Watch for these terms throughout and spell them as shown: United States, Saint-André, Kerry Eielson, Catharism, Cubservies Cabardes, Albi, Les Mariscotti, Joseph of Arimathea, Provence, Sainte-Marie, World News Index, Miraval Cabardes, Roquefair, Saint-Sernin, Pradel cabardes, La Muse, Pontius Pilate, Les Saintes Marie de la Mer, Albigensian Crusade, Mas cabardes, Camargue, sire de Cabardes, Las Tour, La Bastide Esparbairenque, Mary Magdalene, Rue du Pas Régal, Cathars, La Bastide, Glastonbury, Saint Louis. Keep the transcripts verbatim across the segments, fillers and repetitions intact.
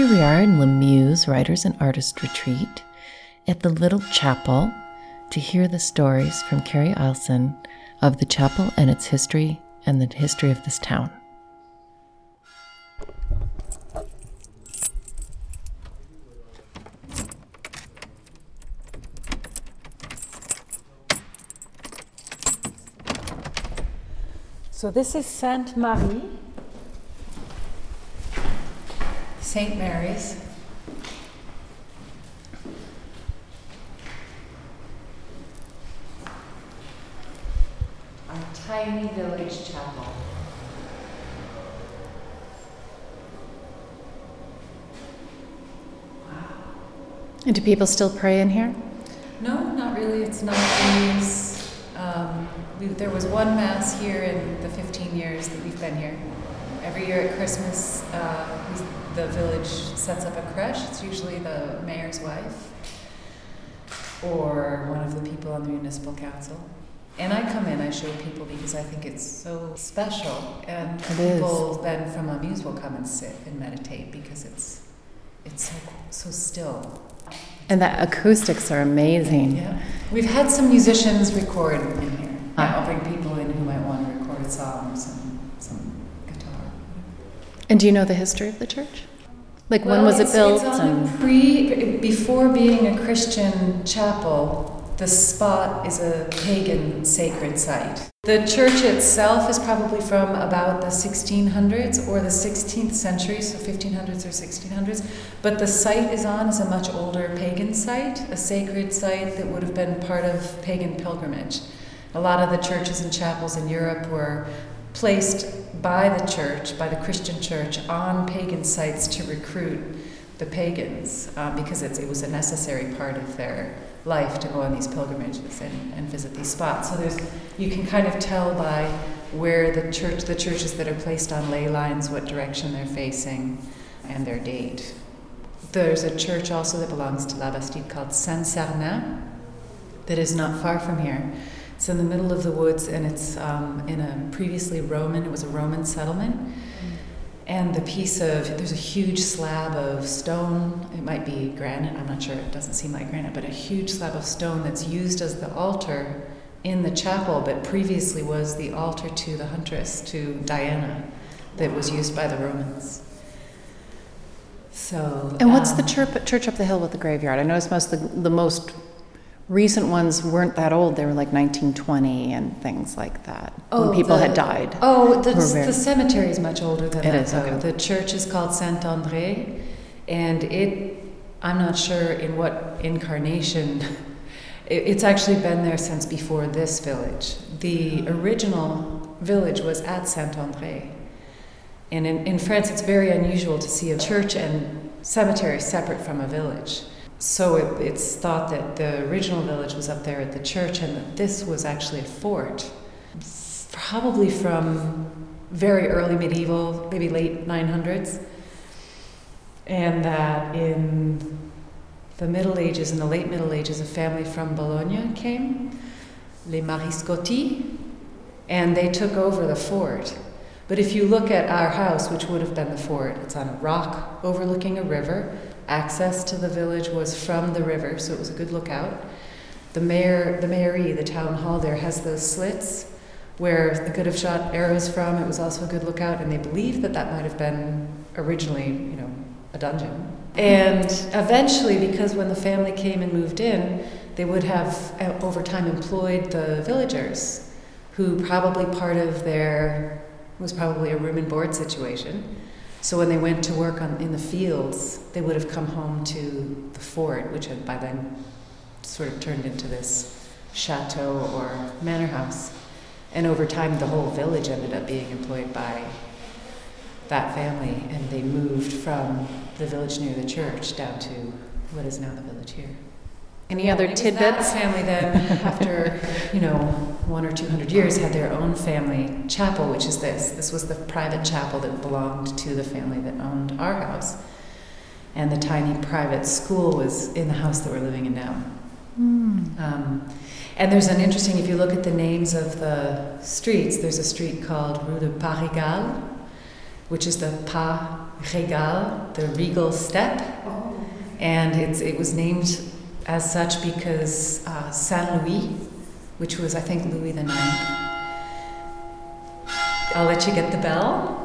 Here we are in La Muse, Writers and Artists Retreat, at the Little Chapel, to hear the stories from Kerry Eielson of the chapel and its history and the history of this town. So this is Sainte-Marie, Saint Mary's. Our tiny village chapel. Wow. And do people still pray in here? No, not really. It's not in use. Um, we, there was one mass here in the fifteen years that we've been here. Every year at Christmas, uh, we, the village sets up a creche. It's usually the mayor's wife or one of the people on the municipal council. And I come in, I show people because I think it's so special. And it people is. Then from La Muse will come and sit and meditate because it's it's so so still. And the acoustics are amazing. Yeah, we've had some musicians record in here. I'll bring people in who might want to record songs and some guitar. And do you know the history of the church? Like well, when was it built? It's on a pre before being a Christian chapel. The spot is a pagan sacred site. The church itself is probably from about the sixteen hundreds or the sixteenth century, so fifteen hundreds or sixteen hundreds, but the site is on is a much older pagan site, a sacred site that would have been part of pagan pilgrimage. A lot of the churches and chapels in Europe were placed by the church, by the Christian church, on pagan sites to recruit the pagans, uh, because it's, it was a necessary part of their life to go on these pilgrimages and, and visit these spots. So there's, you can kind of tell by where the church, the churches that are placed on ley lines, what direction they're facing, and their date. There's a church also that belongs to La Bastide called Saint-Sernin, that is not far from here. It's in the middle of the woods, and it's um, in a previously Roman. It was a Roman settlement. And the piece of, there's a huge slab of stone, it might be granite, I'm not sure, it doesn't seem like granite, but a huge slab of stone that's used as the altar in the chapel, but previously was the altar to the huntress, to Diana, that was used by the Romans. So. And what's um, the church, church up the hill with the graveyard? I noticed most of the, the most recent ones weren't that old. They were like nineteen twenty and things like that. Oh, when people the, had died. Oh, the, very, the cemetery is much older than it that. It is, okay. The church is called Saint-André, and it, I'm not sure in what incarnation, it, it's actually been there since before this village. The original village was at Saint-André. And in, in France, it's very unusual to see a church and cemetery separate from a village. So it, it's thought that the original village was up there at the church and that this was actually a fort, probably from very early medieval, maybe late nine hundreds, and that in the Middle Ages, in the late Middle Ages, a family from Bologna came, Les Mariscotti, and they took over the fort. But if you look at our house, which would have been the fort, it's on a rock overlooking a river. Access to the village was from the river, so it was a good lookout. The mayor, the mayorie, the town hall there has those slits where they could have shot arrows from. It was also a good lookout, and they believed that that might have been originally, you know, a dungeon. And eventually, because when the family came and moved in, they would have over time employed the villagers, who probably part of their, was probably a room and board situation. So when they went to work on, in the fields, they would have come home to the fort, which had by then sort of turned into this chateau or manor house. And over time, the whole village ended up being employed by that family, and they moved from the village near the church down to what is now the village here. Any other Maybe tidbits? That family then, after, you know, one or two hundred years, had their own family chapel, which is this. This was the private chapel that belonged to the family that owned our house. And the tiny private school was in the house that we're living in now. Mm. Um, and there's an interesting, if you look at the names of the streets, there's a street called Rue du Pas Régal, which is the Pas Régal, the regal step, and it's, it was named as such because uh, Saint Louis, which was, I think, Louis the Ninth. I'll let you get the bell.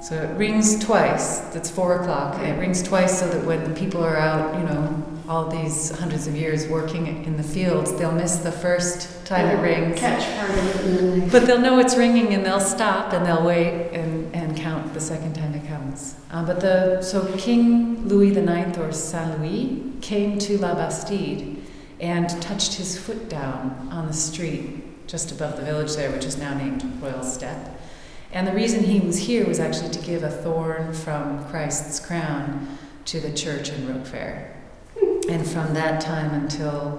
So it rings twice. That's four o'clock. It rings twice so that when the people are out, you know, all these hundreds of years working in the fields, they'll miss the first time yeah, it rings. Catch part of it. But they'll know it's ringing and they'll stop and they'll wait and, and count the second time it counts. Uh, but the so King Louis the Ninth, or Saint Louis, came to La Bastide and touched his foot down on the street just above the village there, which is now named Royal Step. And the reason he was here was actually to give a thorn from Christ's crown to the church in Roquefair. And from that time until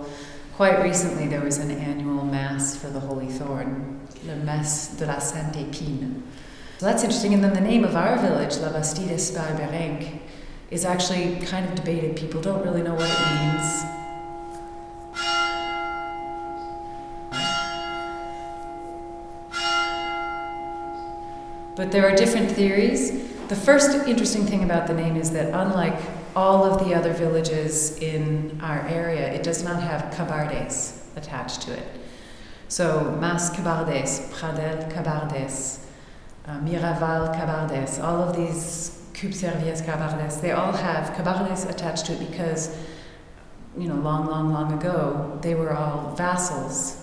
quite recently, there was an annual mass for the Holy Thorn, the Mass de la Sainte Épine. So that's interesting. And then the name of our village, La Bastide Esparbairenque, is actually kind of debated. People don't really know what it means. But there are different theories. The first interesting thing about the name is that unlike all of the other villages in our area, it does not have cabardes attached to it. So Mas Cabardes, Pradel Cabardes, uh, Miraval Cabardes, all of these Cubservies Cabardes, they all have cabardes attached to it because, you know, long, long, long ago, they were all vassals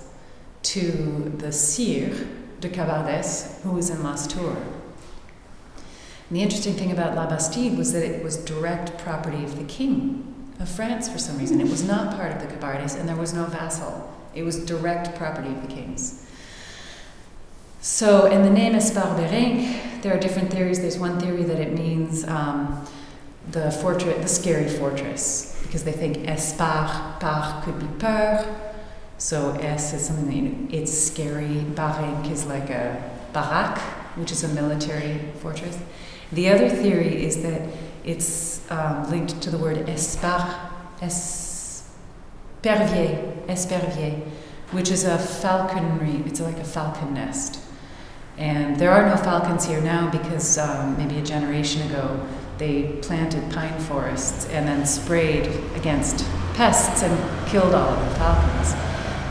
to the sire de Cabardes, who was in Las Tour. And the interesting thing about La Bastide was that it was direct property of the king of France for some reason. It was not part of the Cabardes, and there was no vassal. It was direct property of the kings. So, in the name Esparbairenque, there are different theories. There's one theory that it means um, the fortress, the scary fortress, because they think espar, par could be peur. So, es is something that, you know, it's scary. Barrenque is like a baraque, which is a military fortress. The other theory is that it's um, linked to the word espar, espervier, espervier, which is a falconry. It's like a falcon nest. And there are no falcons here now because um, maybe a generation ago they planted pine forests and then sprayed against pests and killed all of the falcons.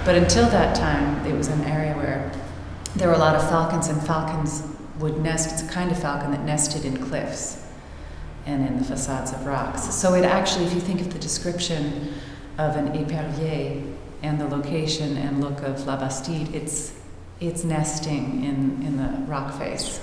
But until that time, it was an area where there were a lot of falcons, and falcons would nest. It's a kind of falcon that nested in cliffs and in the facades of rocks. So it actually, if you think of the description of an épervier and the location and look of La Bastide, it's, it's nesting in, in the rock face.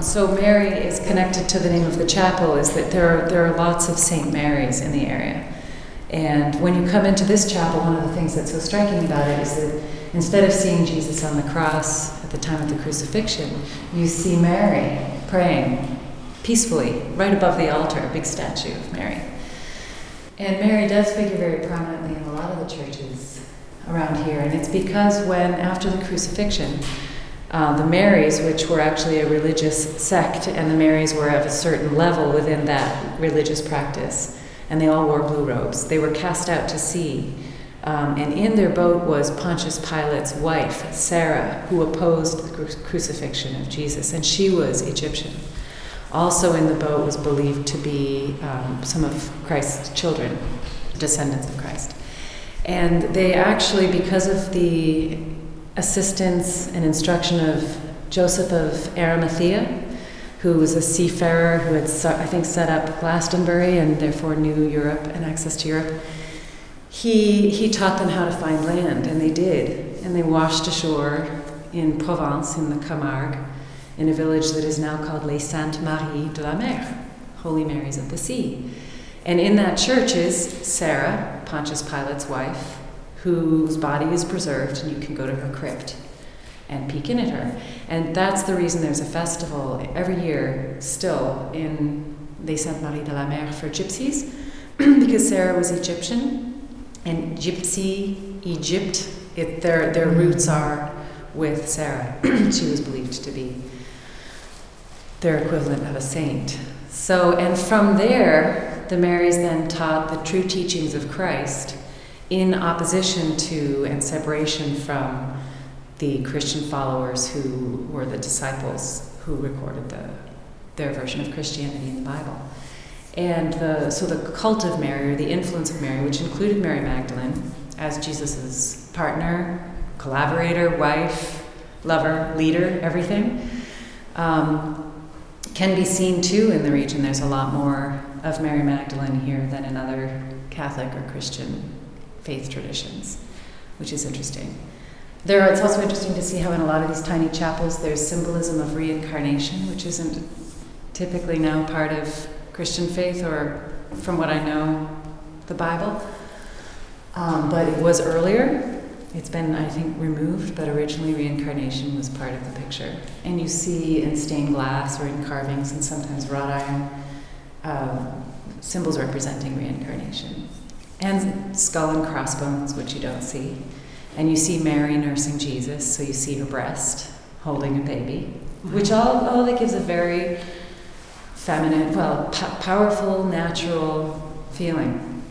So Mary is connected to the name of the chapel, is that there are, there are lots of Saint Mary's in the area. And when you come into this chapel, one of the things that's so striking about it is that instead of seeing Jesus on the cross at the time of the crucifixion, you see Mary praying peacefully right above the altar, a big statue of Mary. And Mary does figure very prominently in a lot of the churches around here, and it's because when, after the crucifixion, Uh, the Marys, which were actually a religious sect, and the Marys were of a certain level within that religious practice, and they all wore blue robes. They were cast out to sea, um, and in their boat was Pontius Pilate's wife, Sarah, who opposed the cru- crucifixion of Jesus, and she was Egyptian. Also in the boat was believed to be um, some of Christ's children, descendants of Christ. And they actually, because of the assistance and instruction of Joseph of Arimathea, who was a seafarer who had, I think, set up Glastonbury and therefore knew Europe and access to Europe. He he taught them how to find land, and they did. And they washed ashore in Provence, in the Camargue, in a village that is now called Les Saintes Marie de la Mer, Holy Marys of the Sea. And in that church is Sarah, Pontius Pilate's wife, whose body is preserved, and you can go to her crypt and peek in at her. And that's the reason there's a festival every year still in Les Saintes Marie de la Mer for gypsies, because Sarah was Egyptian, and gypsy, Egypt, it, their, their roots are with Sarah. She was believed to be their equivalent of a saint. So, and from there, the Marys then taught the true teachings of Christ in opposition to and separation from the Christian followers who were the disciples who recorded the, their version of Christianity in the Bible. And the, so the cult of Mary, or the influence of Mary, which included Mary Magdalene as Jesus's partner, collaborator, wife, lover, leader, everything, um, can be seen too in the region. There's a lot more of Mary Magdalene here than in other Catholic or Christian faith traditions, which is interesting. There, it's also interesting to see how in a lot of these tiny chapels there's symbolism of reincarnation, which isn't typically now part of Christian faith, or from what I know, the Bible. Um, but it was earlier. It's been, I think, removed, but originally reincarnation was part of the picture. And you see in stained glass or in carvings and sometimes wrought iron um, symbols representing reincarnation. And skull and crossbones, which you don't see. And you see Mary nursing Jesus, so you see her breast holding a baby, which all, all that gives a very feminine, well, po- powerful, natural feeling.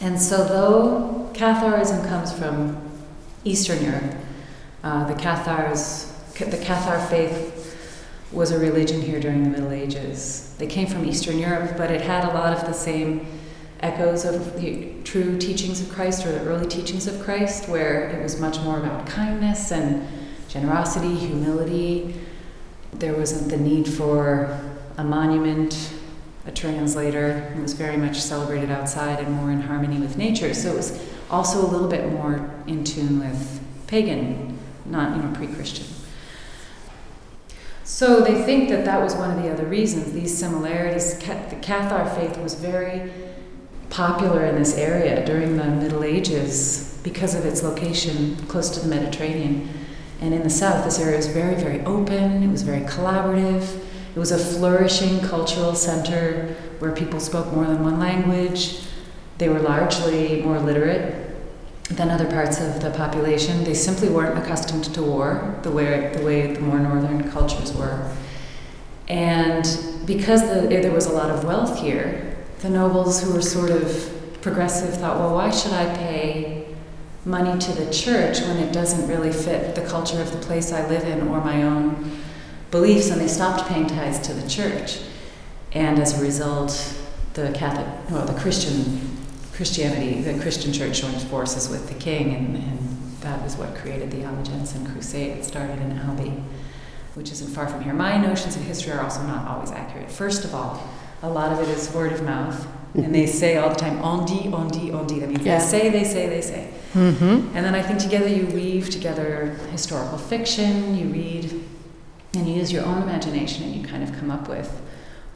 And so though Catharism comes from Eastern Europe, uh, the Cathars, the Cathar faith was a religion here during the Middle Ages. They came from Eastern Europe, but it had a lot of the same echoes of the true teachings of Christ, or the early teachings of Christ, where it was much more about kindness and generosity, humility. There wasn't the need for a monument, a translator. It was very much celebrated outside and more in harmony with nature. So it was also a little bit more in tune with pagan, not, you know, pre-Christian. So they think that that was one of the other reasons, these similarities. The Cathar faith was very popular in this area during the Middle Ages because of its location close to the Mediterranean. And in the south, this area was very, very open. It was very collaborative. It was a flourishing cultural center where people spoke more than one language. They were largely more literate than other parts of the population. They simply weren't accustomed to war the way the, way the more northern cultures were. And because the, there was a lot of wealth here, the nobles who were sort of progressive thought, well, why should I pay money to the church when it doesn't really fit the culture of the place I live in or my own beliefs? And they stopped paying tithes to the church. And as a result, the Catholic, well, the Christian, Christianity, the Christian church joined forces with the king, and, and that was what created the Albigensian Crusade. It started in Albi, which isn't far from here. My notions of history are also not always accurate. First of all, a lot of it is word of mouth, and they say all the time, on dit, on dit, on dit. That means yeah. they say, they say, they say. Mm-hmm. And then I think together you weave together historical fiction, you read, and you use your own imagination, and you kind of come up with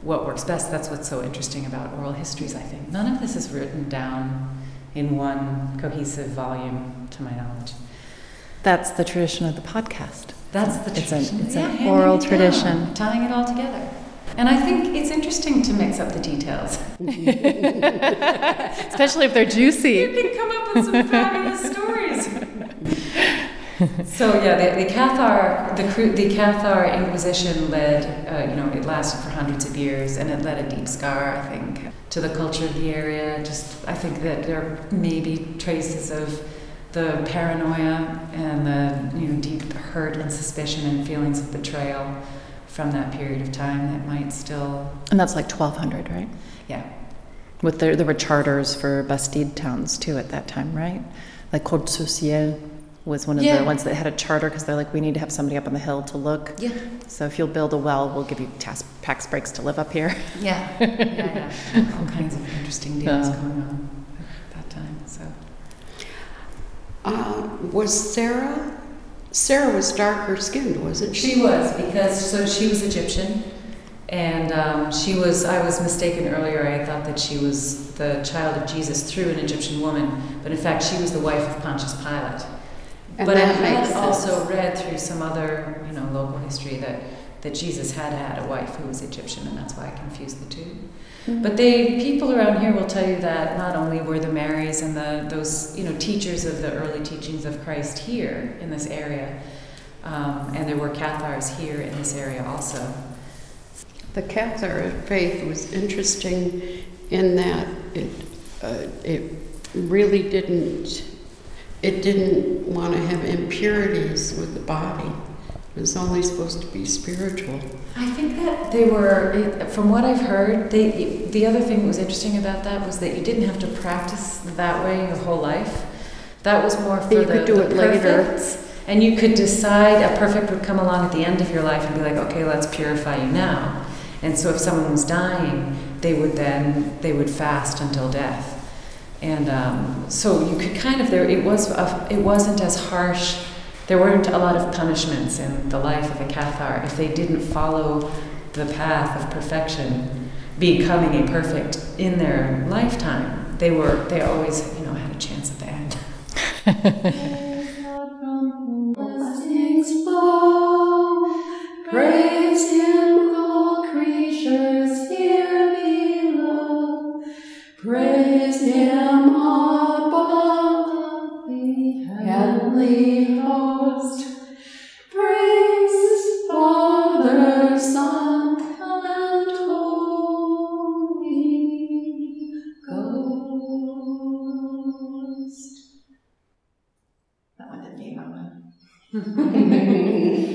what works best. That's what's so interesting about oral histories, I think. None of this is written down in one cohesive volume, to my knowledge. That's the tradition of the podcast. That's the tradition. It's an, it's yeah, an oral it tradition. Down, tying it all together. And I think it's interesting to mix up the details. Especially if they're juicy. You can come up with some fabulous stories. So yeah, the, the Cathar, the, the Cathar Inquisition led, uh, you know, it lasted for hundreds of years, and it led a deep scar, I think, to the culture of the area. Just, I think that there may be traces of the paranoia and the, you know, deep hurt and suspicion and feelings of betrayal from that period of time that might still... And that's like twelve hundred, right? Yeah. With the, there were charters for Bastide towns, too, at that time, right? Like Côte Sociale was one of yeah. the ones that had a charter, because they're like, we need to have somebody up on the hill to look. Yeah. So if you'll build a well, we'll give you tax, tax breaks to live up here. Yeah, yeah, yeah. All kinds of interesting deals uh, going on at that time, so... Uh, was Sarah... Sarah was darker skinned, wasn't she? She was, because so she was Egyptian, and um, she was. I was mistaken earlier. I thought that she was the child of Jesus through an Egyptian woman, but in fact, she was the wife of Pontius Pilate. And but I had also read through some other, you know, local history that that Jesus had had a wife who was Egyptian, and that's why I confused the two. Mm-hmm. But they people around here will tell you that not only were the Marys and the those you know teachers of the early teachings of Christ here in this area, um, and there were Cathars here in this area also. The Cathar faith was interesting in that it uh, it really didn't it didn't want to have impurities with the body. It was only supposed to be spiritual. I think that they were, from what I've heard, they, the other thing that was interesting about that was that you didn't have to practice that way your whole life. That was more for you the, could do the it perfects. Later. And you could decide, a perfect would come along at the end of your life and be like, okay, let's purify you now. And so if someone was dying, they would then, they would fast until death. And um, so you could kind of, there it was a, it wasn't as harsh. There weren't a lot of punishments in the life of a Cathar if they didn't follow the path of perfection, becoming a perfect in their lifetime. They were, they always, you know, had a chance at the end. Praise Him, all creatures here below. Praise Him above the heavenly host. Praise Father, Son, and Holy Ghost. That one didn't mean that one.